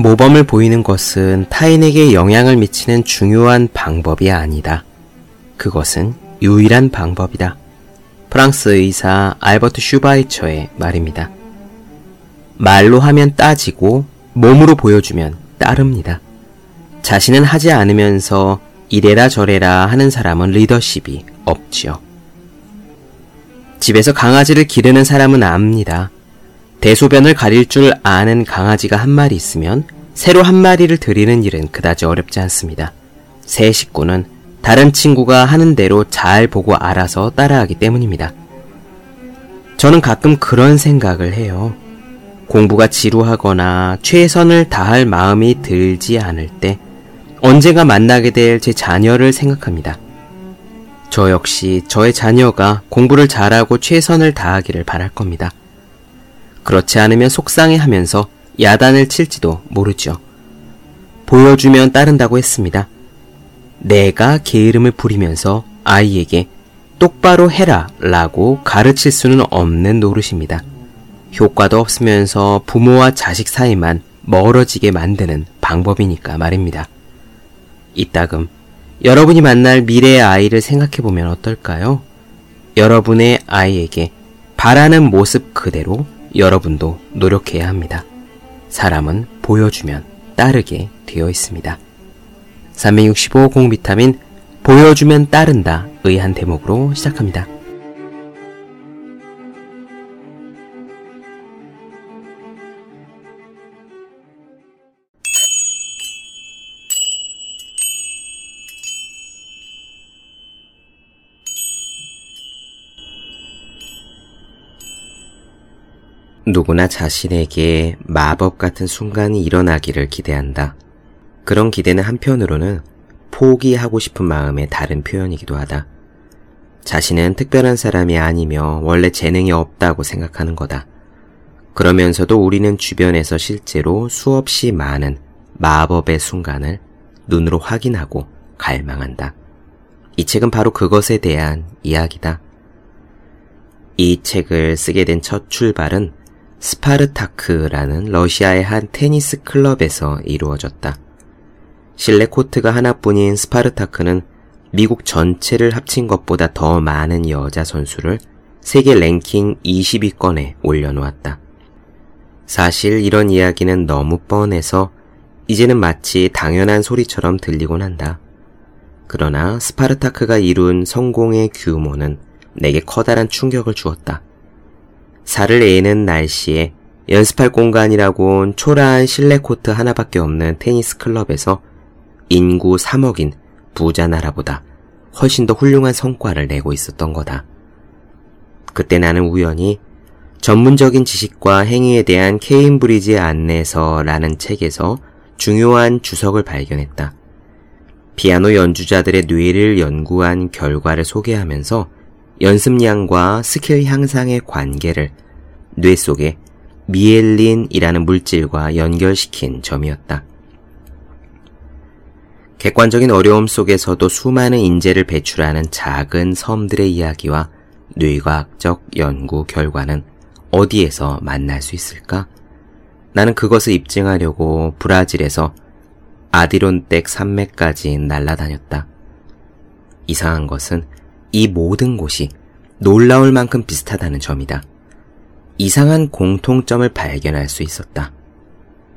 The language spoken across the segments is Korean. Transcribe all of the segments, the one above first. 모범을 보이는 것은 타인에게 영향을 미치는 중요한 방법이 아니다. 그것은 유일한 방법이다. 프랑스 의사 알버트 슈바이처의 말입니다. 말로 하면 따지고 몸으로 보여주면 따릅니다. 자신은 하지 않으면서 이래라 저래라 하는 사람은 리더십이 없지요. 집에서 강아지를 기르는 사람은 압니다. 대소변을 가릴 줄 아는 강아지가 한 마리 있으면 새로 한 마리를 들이는 일은 그다지 어렵지 않습니다. 새 식구는 다른 친구가 하는 대로 잘 보고 알아서 따라하기 때문입니다. 저는 가끔 그런 생각을 해요. 공부가 지루하거나 최선을 다할 마음이 들지 않을 때 언젠가 만나게 될 제 자녀를 생각합니다. 저 역시 저의 자녀가 공부를 잘하고 최선을 다하기를 바랄 겁니다. 그렇지 않으면 속상해하면서 야단을 칠지도 모르죠. 보여주면 따른다고 했습니다. 내가 게으름을 부리면서 아이에게 똑바로 해라 라고 가르칠 수는 없는 노릇입니다. 효과도 없으면서 부모와 자식 사이만 멀어지게 만드는 방법이니까 말입니다. 이따금 여러분이 만날 미래의 아이를 생각해보면 어떨까요? 여러분의 아이에게 바라는 모습 그대로 여러분도 노력해야 합니다. 사람은 보여주면 따르게 되어 있습니다. 365 공부 비타민 보여주면 따른다 의 한 대목으로 시작합니다. 누구나 자신에게 마법 같은 순간이 일어나기를 기대한다. 그런 기대는 한편으로는 포기하고 싶은 마음의 다른 표현이기도 하다. 자신은 특별한 사람이 아니며 원래 재능이 없다고 생각하는 거다. 그러면서도 우리는 주변에서 실제로 수없이 많은 마법의 순간을 눈으로 확인하고 갈망한다. 이 책은 바로 그것에 대한 이야기다. 이 책을 쓰게 된 첫 출발은 스파르타크라는 러시아의 한 테니스 클럽에서 이루어졌다. 실내 코트가 하나뿐인 스파르타크는 미국 전체를 합친 것보다 더 많은 여자 선수를 세계 랭킹 20위권에 올려놓았다. 사실 이런 이야기는 너무 뻔해서 이제는 마치 당연한 소리처럼 들리곤 한다. 그러나 스파르타크가 이룬 성공의 규모는 내게 커다란 충격을 주었다. 살을 애는 날씨에 연습할 공간이라곤 초라한 실내 코트 하나밖에 없는 테니스 클럽에서 인구 3억인 부자 나라보다 훨씬 더 훌륭한 성과를 내고 있었던 거다. 그때 나는 우연히 전문적인 지식과 행위에 대한 케임브리지 안내서라는 책에서 중요한 주석을 발견했다. 피아노 연주자들의 뇌를 연구한 결과를 소개하면서 연습량과 스킬 향상의 관계를 뇌 속에 미엘린이라는 물질과 연결시킨 점이었다. 객관적인 어려움 속에서도 수많은 인재를 배출하는 작은 섬들의 이야기와 뇌과학적 연구 결과는 어디에서 만날 수 있을까? 나는 그것을 입증하려고 브라질에서 아디론댁 산맥까지 날아다녔다. 이상한 것은 이 모든 곳이 놀라울 만큼 비슷하다는 점이다. 이상한 공통점을 발견할 수 있었다.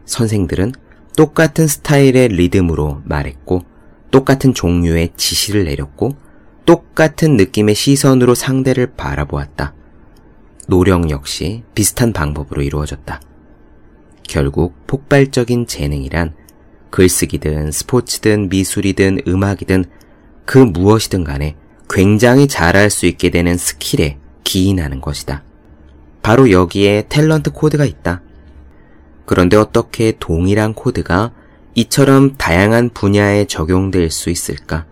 선생들은 똑같은 스타일의 리듬으로 말했고, 똑같은 종류의 지시를 내렸고, 똑같은 느낌의 시선으로 상대를 바라보았다. 노력 역시 비슷한 방법으로 이루어졌다. 결국 폭발적인 재능이란 글쓰기든 스포츠든 미술이든 음악이든 그 무엇이든 간에 굉장히 잘할 수 있게 되는 스킬에 기인하는 것이다. 바로 여기에 탤런트 코드가 있다. 그런데 어떻게 동일한 코드가 이처럼 다양한 분야에 적용될 수 있을까?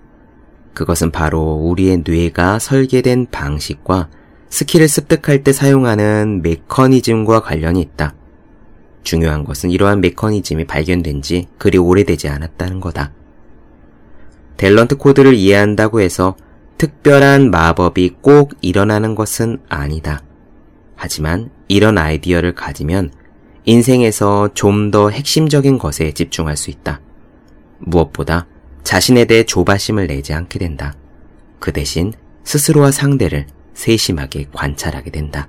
그것은 바로 우리의 뇌가 설계된 방식과 스킬을 습득할 때 사용하는 메커니즘과 관련이 있다. 중요한 것은 이러한 메커니즘이 발견된 지 그리 오래되지 않았다는 거다. 탤런트 코드를 이해한다고 해서 특별한 마법이 꼭 일어나는 것은 아니다. 하지만 이런 아이디어를 가지면 인생에서 좀 더 핵심적인 것에 집중할 수 있다. 무엇보다 자신에 대해 조바심을 내지 않게 된다. 그 대신 스스로와 상대를 세심하게 관찰하게 된다.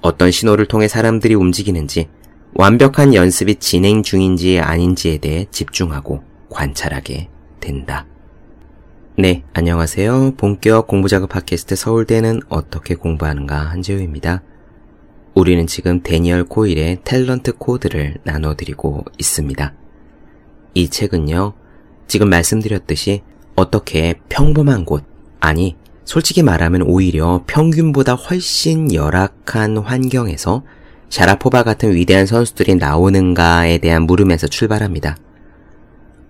어떤 신호를 통해 사람들이 움직이는지, 완벽한 연습이 진행 중인지 아닌지에 대해 집중하고 관찰하게 된다. 네, 안녕하세요. 본격 공부작업 팟캐스트 서울대는 어떻게 공부하는가 한재우입니다. 우리는 지금 데니얼 코일의 탤런트 코드를 나눠드리고 있습니다. 이 책은요, 지금 말씀드렸듯이 어떻게 평범한 곳, 아니 솔직히 말하면 오히려 평균보다 훨씬 열악한 환경에서 샤라포바 같은 위대한 선수들이 나오는가에 대한 물음에서 출발합니다.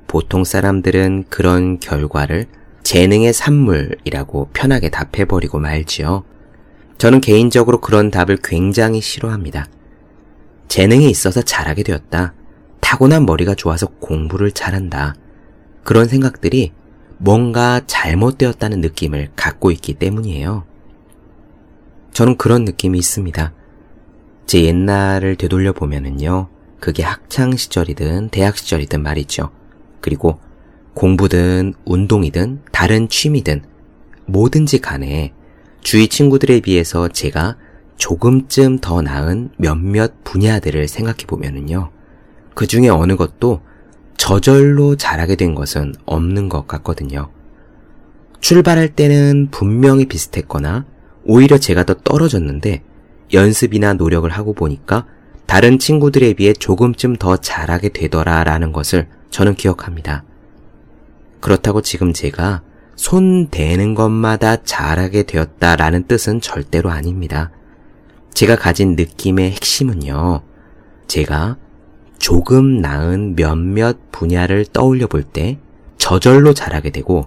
보통 사람들은 그런 결과를 재능의 산물이라고 편하게 답해버리고 말지요. 저는 개인적으로 그런 답을 굉장히 싫어합니다. 재능이 있어서 잘하게 되었다. 타고난 머리가 좋아서 공부를 잘한다. 그런 생각들이 뭔가 잘못되었다는 느낌을 갖고 있기 때문이에요. 저는 그런 느낌이 있습니다. 제 옛날을 되돌려보면은요, 그게 학창시절이든 대학시절이든 말이죠. 그리고 공부든 운동이든 다른 취미든 뭐든지 간에 주위 친구들에 비해서 제가 조금쯤 더 나은 몇몇 분야들을 생각해보면은요, 그 중에 어느 것도 저절로 잘하게 된 것은 없는 것 같거든요. 출발할 때는 분명히 비슷했거나 오히려 제가 더 떨어졌는데 연습이나 노력을 하고 보니까 다른 친구들에 비해 조금쯤 더 잘하게 되더라라는 것을 저는 기억합니다. 그렇다고 지금 제가 손 대는 것마다 잘하게 되었다라는 뜻은 절대로 아닙니다. 제가 가진 느낌의 핵심은요, 제가 조금 나은 몇몇 분야를 떠올려 볼 때 저절로 잘하게 되고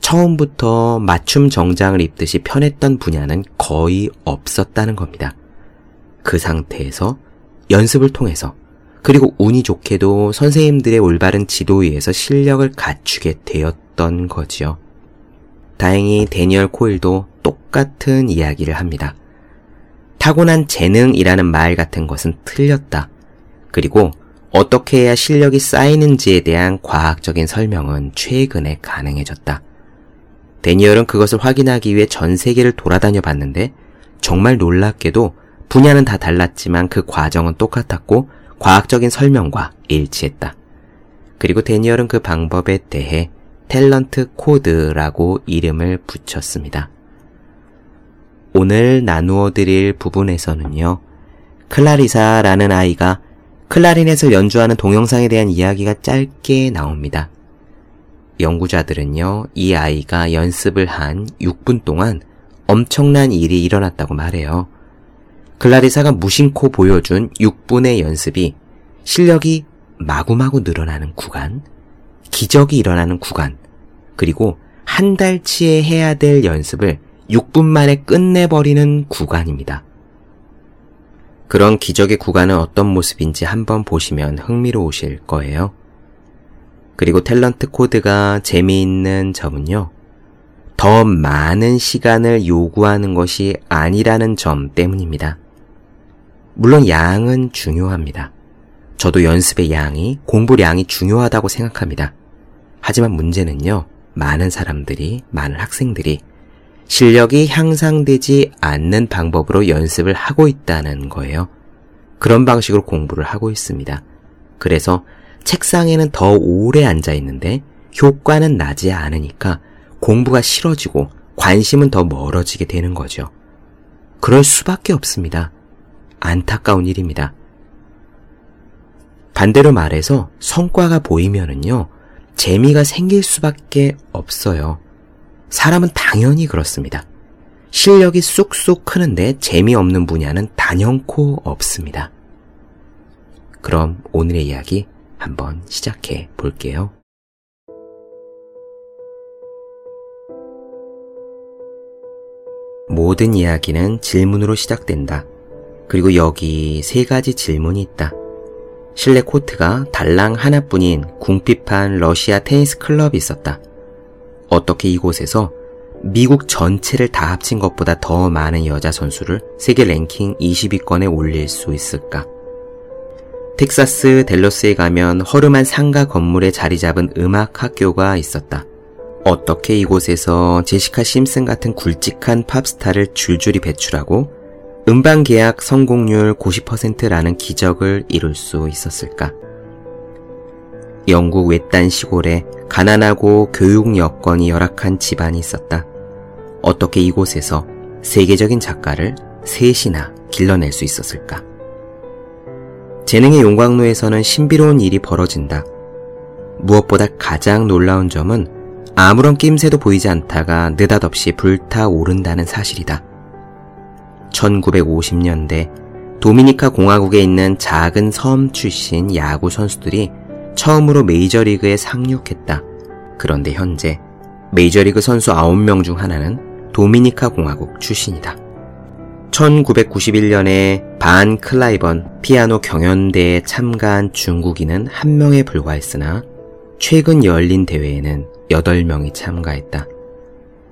처음부터 맞춤 정장을 입듯이 편했던 분야는 거의 없었다는 겁니다. 그 상태에서 연습을 통해서, 그리고 운이 좋게도 선생님들의 올바른 지도에 의해서 실력을 갖추게 되었던 거지요. 다행히 데니얼 코일도 똑같은 이야기를 합니다. 타고난 재능이라는 말 같은 것은 틀렸다. 그리고 어떻게 해야 실력이 쌓이는지에 대한 과학적인 설명은 최근에 가능해졌다. 데니얼은 그것을 확인하기 위해 전 세계를 돌아다녀 봤는데 정말 놀랍게도 분야는 다 달랐지만 그 과정은 똑같았고 과학적인 설명과 일치했다. 그리고 데니얼은 그 방법에 대해 탤런트 코드라고 이름을 붙였습니다. 오늘 나누어 드릴 부분에서는요, 클라리사라는 아이가 클라린에서 연주하는 동영상에 대한 이야기가 짧게 나옵니다. 연구자들은요, 이 아이가 연습을 한 6분 동안 엄청난 일이 일어났다고 말해요. 클라리사가 무심코 보여준 6분의 연습이 실력이 마구마구 늘어나는 구간, 기적이 일어나는 구간, 그리고 한 달치에 해야 될 연습을 6분 만에 끝내버리는 구간입니다. 그런 기적의 구간은 어떤 모습인지 한번 보시면 흥미로우실 거예요. 그리고 탤런트 코드가 재미있는 점은요, 더 많은 시간을 요구하는 것이 아니라는 점 때문입니다. 물론 양은 중요합니다. 저도 연습의 양이, 공부량이 중요하다고 생각합니다. 하지만 문제는요, 많은 사람들이, 많은 학생들이 실력이 향상되지 않는 방법으로 연습을 하고 있다는 거예요. 그런 방식으로 공부를 하고 있습니다. 그래서 책상에는 더 오래 앉아 있는데 효과는 나지 않으니까 공부가 싫어지고 관심은 더 멀어지게 되는 거죠. 그럴 수밖에 없습니다. 안타까운 일입니다. 반대로 말해서 성과가 보이면은요, 재미가 생길 수밖에 없어요. 사람은 당연히 그렇습니다. 실력이 쑥쑥 크는데 재미없는 분야는 단연코 없습니다. 그럼 오늘의 이야기 한번 시작해 볼게요. 모든 이야기는 질문으로 시작된다. 그리고 여기 세 가지 질문이 있다. 실내 코트가 달랑 하나뿐인 궁핍한 러시아 테니스 클럽이 있었다. 어떻게 이곳에서 미국 전체를 다 합친 것보다 더 많은 여자 선수를 세계 랭킹 20위권에 올릴 수 있을까? 텍사스 댈러스에 가면 허름한 상가 건물에 자리 잡은 음악 학교가 있었다. 어떻게 이곳에서 제시카 심슨 같은 굵직한 팝스타를 줄줄이 배출하고 음반 계약 성공률 90%라는 기적을 이룰 수 있었을까? 영국 외딴 시골에 가난하고 교육 여건이 열악한 집안이 있었다. 어떻게 이곳에서 세계적인 작가를 셋이나 길러낼 수 있었을까? 재능의 용광로에서는 신비로운 일이 벌어진다. 무엇보다 가장 놀라운 점은 아무런 낌새도 보이지 않다가 느닷없이 불타오른다는 사실이다. 1950년대 도미니카 공화국에 있는 작은 섬 출신 야구 선수들이 처음으로 메이저리그에 상륙했다. 그런데 현재 메이저리그 선수 9명 중 하나는 도미니카 공화국 출신이다. 1991년에 반 클라이번 피아노 경연대회에 참가한 중국인은 1명에 불과했으나 최근 열린 대회에는 8명이 참가했다.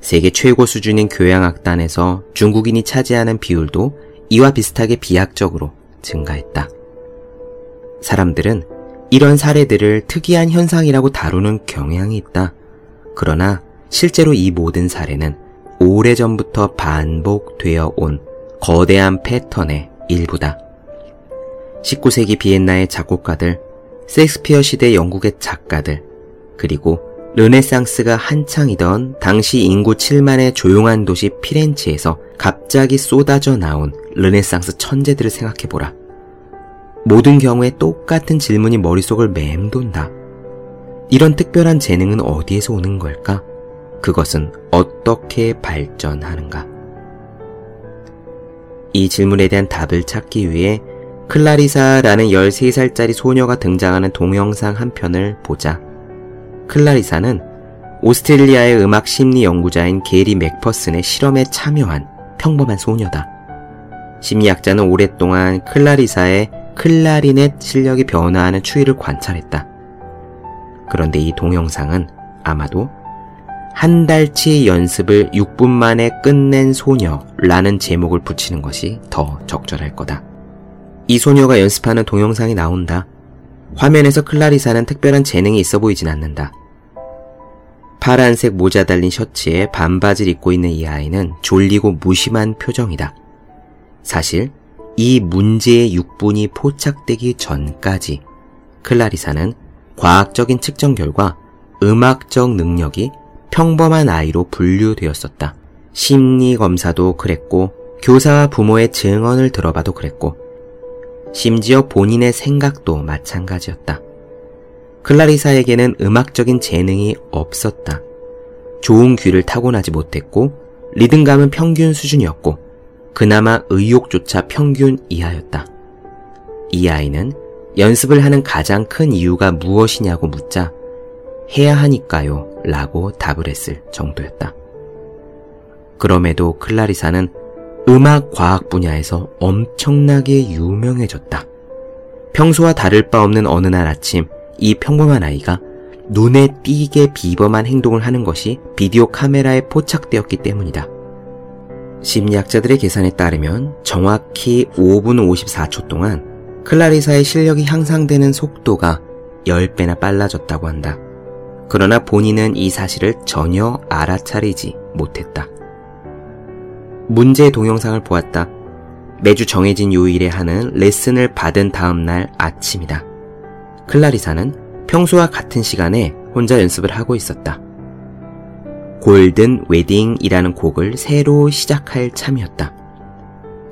세계 최고 수준인 교양악단에서 중국인이 차지하는 비율도 이와 비슷하게 비약적으로 증가했다. 사람들은 이런 사례들을 특이한 현상이라고 다루는 경향이 있다. 그러나 실제로 이 모든 사례는 오래전부터 반복되어 온 거대한 패턴의 일부다. 19세기 비엔나의 작곡가들, 셰익스피어 시대 영국의 작가들, 그리고 르네상스가 한창이던 당시 인구 7만의 조용한 도시 피렌체에서 갑자기 쏟아져 나온 르네상스 천재들을 생각해보라. 모든 경우에 똑같은 질문이 머릿속을 맴돈다. 이런 특별한 재능은 어디에서 오는 걸까? 그것은 어떻게 발전하는가? 이 질문에 대한 답을 찾기 위해 클라리사라는 13살짜리 소녀가 등장하는 동영상 한 편을 보자. 클라리사는 오스트레일리아의 음악 심리 연구자인 게리 맥퍼슨의 실험에 참여한 평범한 소녀다. 심리학자는 오랫동안 클라리사의 클라리넷 실력이 변화하는 추이를 관찰했다. 그런데 이 동영상은 아마도 한 달치 연습을 6분 만에 끝낸 소녀라는 제목을 붙이는 것이 더 적절할 거다. 이 소녀가 연습하는 동영상이 나온다. 화면에서 클라리사는 특별한 재능이 있어 보이진 않는다. 파란색 모자 달린 셔츠에 반바지를 입고 있는 이 아이는 졸리고 무심한 표정이다. 사실 이 문제의 육분이 포착되기 전까지 클라리사는 과학적인 측정 결과 음악적 능력이 평범한 아이로 분류되었었다. 심리검사도 그랬고 교사와 부모의 증언을 들어봐도 그랬고 심지어 본인의 생각도 마찬가지였다. 클라리사에게는 음악적인 재능이 없었다. 좋은 귀를 타고나지 못했고 리듬감은 평균 수준이었고 그나마 의욕조차 평균 이하였다. 이 아이는 연습을 하는 가장 큰 이유가 무엇이냐고 묻자 해야 하니까요 라고 답을 했을 정도였다. 그럼에도 클라리사는 음악 과학 분야에서 엄청나게 유명해졌다. 평소와 다를 바 없는 어느 날 아침 이 평범한 아이가 눈에 띄게 비범한 행동을 하는 것이 비디오 카메라에 포착되었기 때문이다. 심리학자들의 계산에 따르면 정확히 5분 54초 동안 클라리사의 실력이 향상되는 속도가 10배나 빨라졌다고 한다. 그러나 본인은 이 사실을 전혀 알아차리지 못했다. 문제 동영상을 보았다. 매주 정해진 요일에 하는 레슨을 받은 다음날 아침이다. 클라리사는 평소와 같은 시간에 혼자 연습을 하고 있었다. 골든 웨딩이라는 곡을 새로 시작할 참이었다.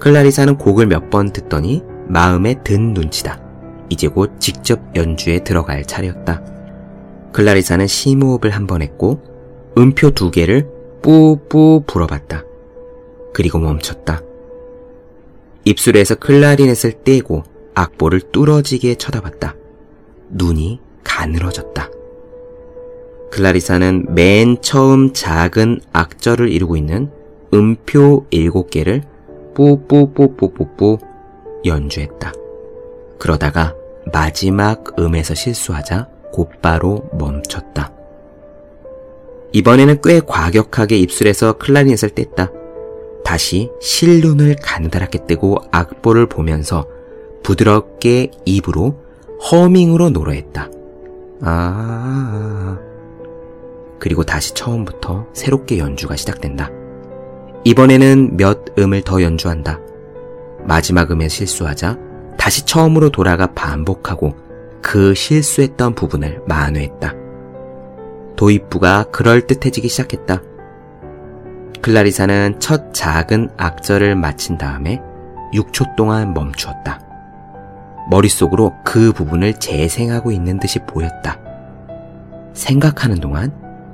클라리사는 곡을 몇 번 듣더니 마음에 든 눈치다. 이제 곧 직접 연주에 들어갈 차례였다. 클라리사는 심호흡을 한 번 했고 음표 2개를 뿌뿌 불어봤다. 그리고 멈췄다. 입술에서 클라리넷을 떼고 악보를 뚫어지게 쳐다봤다. 눈이 가늘어졌다. 클라리사는 맨 처음 작은 악절을 이루고 있는 음표 7개를 뿌뿌뿌뿌뿌뿌 연주했다. 그러다가 마지막 음에서 실수하자 곧바로 멈췄다. 이번에는 꽤 과격하게 입술에서 클라리넷을 뗐다. 다시 실눈을 가느다랗게 뜨고 악보를 보면서 부드럽게 입으로 허밍으로 노래했다. 아, 그리고 다시 처음부터 새롭게 연주가 시작된다. 이번에는 몇 음을 더 연주한다. 마지막 음에 실수하자 다시 처음으로 돌아가 반복하고 그 실수했던 부분을 만회했다. 도입부가 그럴듯해지기 시작했다. 클라리사는 첫 작은 악절을 마친 다음에 6초 동안 멈추었다. 머릿속으로 그 부분을 재생하고 있는 듯이 보였다. 생각하는 동안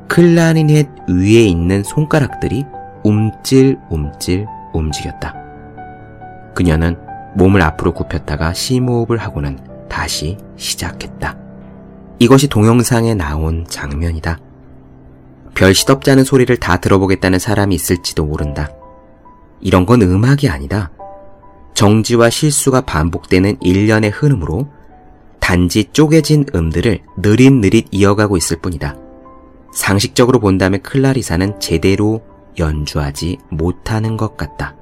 클라리넷 위에 있는 손가락들이 움찔움찔 움직였다. 그녀는 몸을 앞으로 굽혔다가 심호흡을 하고는 다시 시작했다. 이것이 동영상에 나온 장면이다. 별 시덥잖은 소리를 다 들어보겠다는 사람이 있을지도 모른다. 이런 건 음악이 아니다. 정지와 실수가 반복되는 일련의 흐름으로 단지 쪼개진 음들을 느릿느릿 이어가고 있을 뿐이다. 상식적으로 본다면 클라리사는 제대로 연주하지 못하는 것 같다.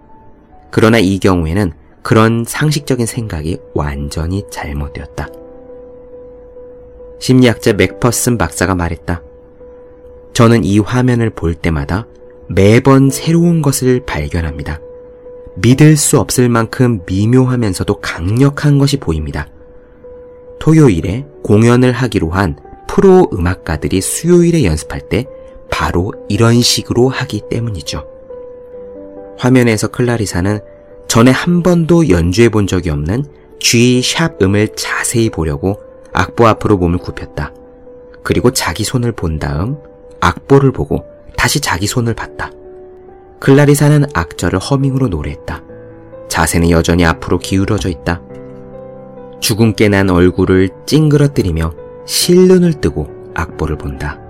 그러나 이 경우에는 그런 상식적인 생각이 완전히 잘못되었다. 심리학자 맥퍼슨 박사가 말했다. 저는 이 화면을 볼 때마다 매번 새로운 것을 발견합니다. 믿을 수 없을 만큼 미묘하면서도 강력한 것이 보입니다. 토요일에 공연을 하기로 한 프로 음악가들이 수요일에 연습할 때 바로 이런 식으로 하기 때문이죠. 화면에서 클라리사는 전에 한 번도 연주해 본 적이 없는 G# 음을 자세히 보려고 악보 앞으로 몸을 굽혔다. 그리고 자기 손을 본 다음 악보를 보고 다시 자기 손을 봤다. 클라리사는 악절을 허밍으로 노래했다. 자세는 여전히 앞으로 기울어져 있다. 주근깨 난 얼굴을 찡그러뜨리며 실눈을 뜨고 악보를 본다.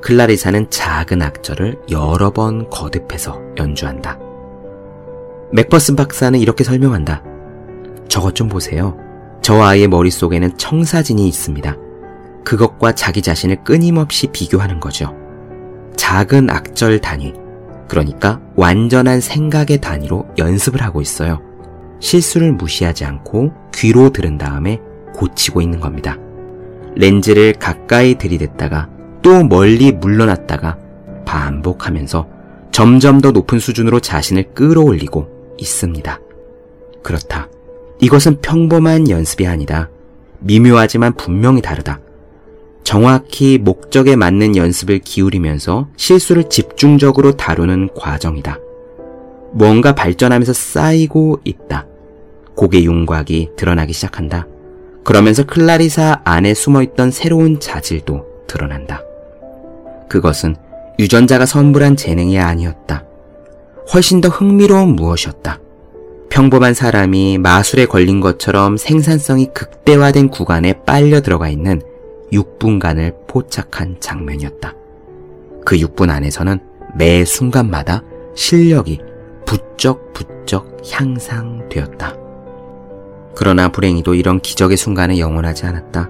클라리사는 작은 악절을 여러 번 거듭해서 연주한다. 맥퍼슨 박사는 이렇게 설명한다. 저것 좀 보세요. 저 아이의 머릿속에는 청사진이 있습니다. 그것과 자기 자신을 끊임없이 비교하는 거죠. 작은 악절 단위, 그러니까 완전한 생각의 단위로 연습을 하고 있어요. 실수를 무시하지 않고 귀로 들은 다음에 고치고 있는 겁니다. 렌즈를 가까이 들이댔다가 또 멀리 물러났다가 반복하면서 점점 더 높은 수준으로 자신을 끌어올리고 있습니다. 그렇다. 이것은 평범한 연습이 아니다. 미묘하지만 분명히 다르다. 정확히 목적에 맞는 연습을 기울이면서 실수를 집중적으로 다루는 과정이다. 뭔가 발전하면서 쌓이고 있다. 곡의 윤곽이 드러나기 시작한다. 그러면서 클라리사 안에 숨어있던 새로운 자질도 드러난다. 그것은 유전자가 선물한 재능이 아니었다. 훨씬 더 흥미로운 무엇이었다. 평범한 사람이 마술에 걸린 것처럼 생산성이 극대화된 구간에 빨려 들어가 있는 6분간을 포착한 장면이었다. 그 6분 안에서는 매 순간마다 실력이 부쩍부쩍 향상되었다. 그러나 불행히도 이런 기적의 순간은 영원하지 않았다.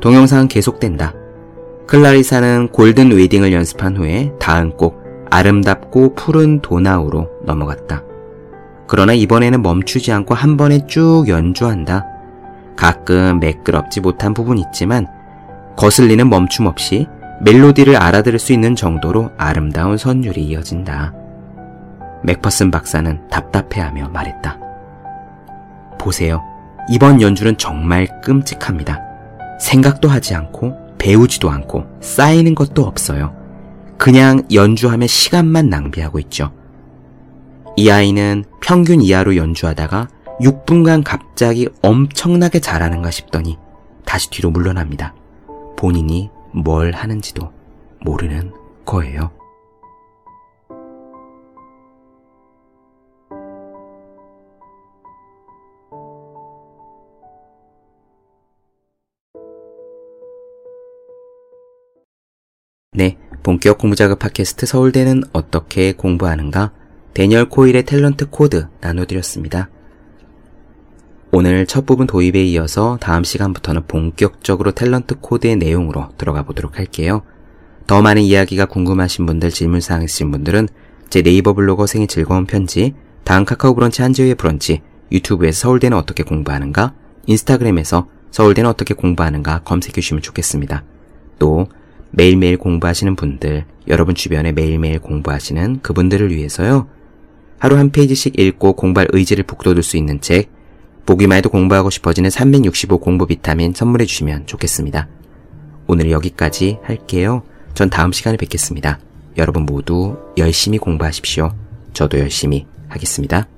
동영상은 계속된다. 클라리사는 골든 웨딩을 연습한 후에 다음 곡 아름답고 푸른 도나우로 넘어갔다. 그러나 이번에는 멈추지 않고 한 번에 쭉 연주한다. 가끔 매끄럽지 못한 부분이 있지만 거슬리는 멈춤 없이 멜로디를 알아들을 수 있는 정도로 아름다운 선율이 이어진다. 맥퍼슨 박사는 답답해하며 말했다. 보세요. 이번 연주는 정말 끔찍합니다. 생각도 하지 않고 배우지도 않고 쌓이는 것도 없어요. 그냥 연주하며 시간만 낭비하고 있죠. 이 아이는 평균 이하로 연주하다가 6분간 갑자기 엄청나게 잘하는가 싶더니 다시 뒤로 물러납니다. 본인이 뭘 하는지도 모르는 거예요. 네, 본격 공부작업 팟캐스트 서울대는 어떻게 공부하는가? 대니얼 코일의 탤런트 코드 나눠드렸습니다. 오늘 첫 부분 도입에 이어서 다음 시간부터는 본격적으로 탤런트 코드의 내용으로 들어가 보도록 할게요. 더 많은 이야기가 궁금하신 분들, 질문사항 있으신 분들은 제 네이버 블로그 허생의 즐거운 편지, 다음 카카오 브런치 한재우의 브런치, 유튜브에서 서울대는 어떻게 공부하는가, 인스타그램에서 서울대는 어떻게 공부하는가 검색해 주시면 좋겠습니다. 또 매일매일 공부하시는 분들, 여러분 주변에 매일매일 공부하시는 그분들을 위해서요. 하루 한 페이지씩 읽고 공부할 의지를 북돋을 수 있는 책, 보기만 해도 공부하고 싶어지는 365 공부 비타민 선물해 주시면 좋겠습니다. 오늘 여기까지 할게요. 전 다음 시간에 뵙겠습니다. 여러분 모두 열심히 공부하십시오. 저도 열심히 하겠습니다.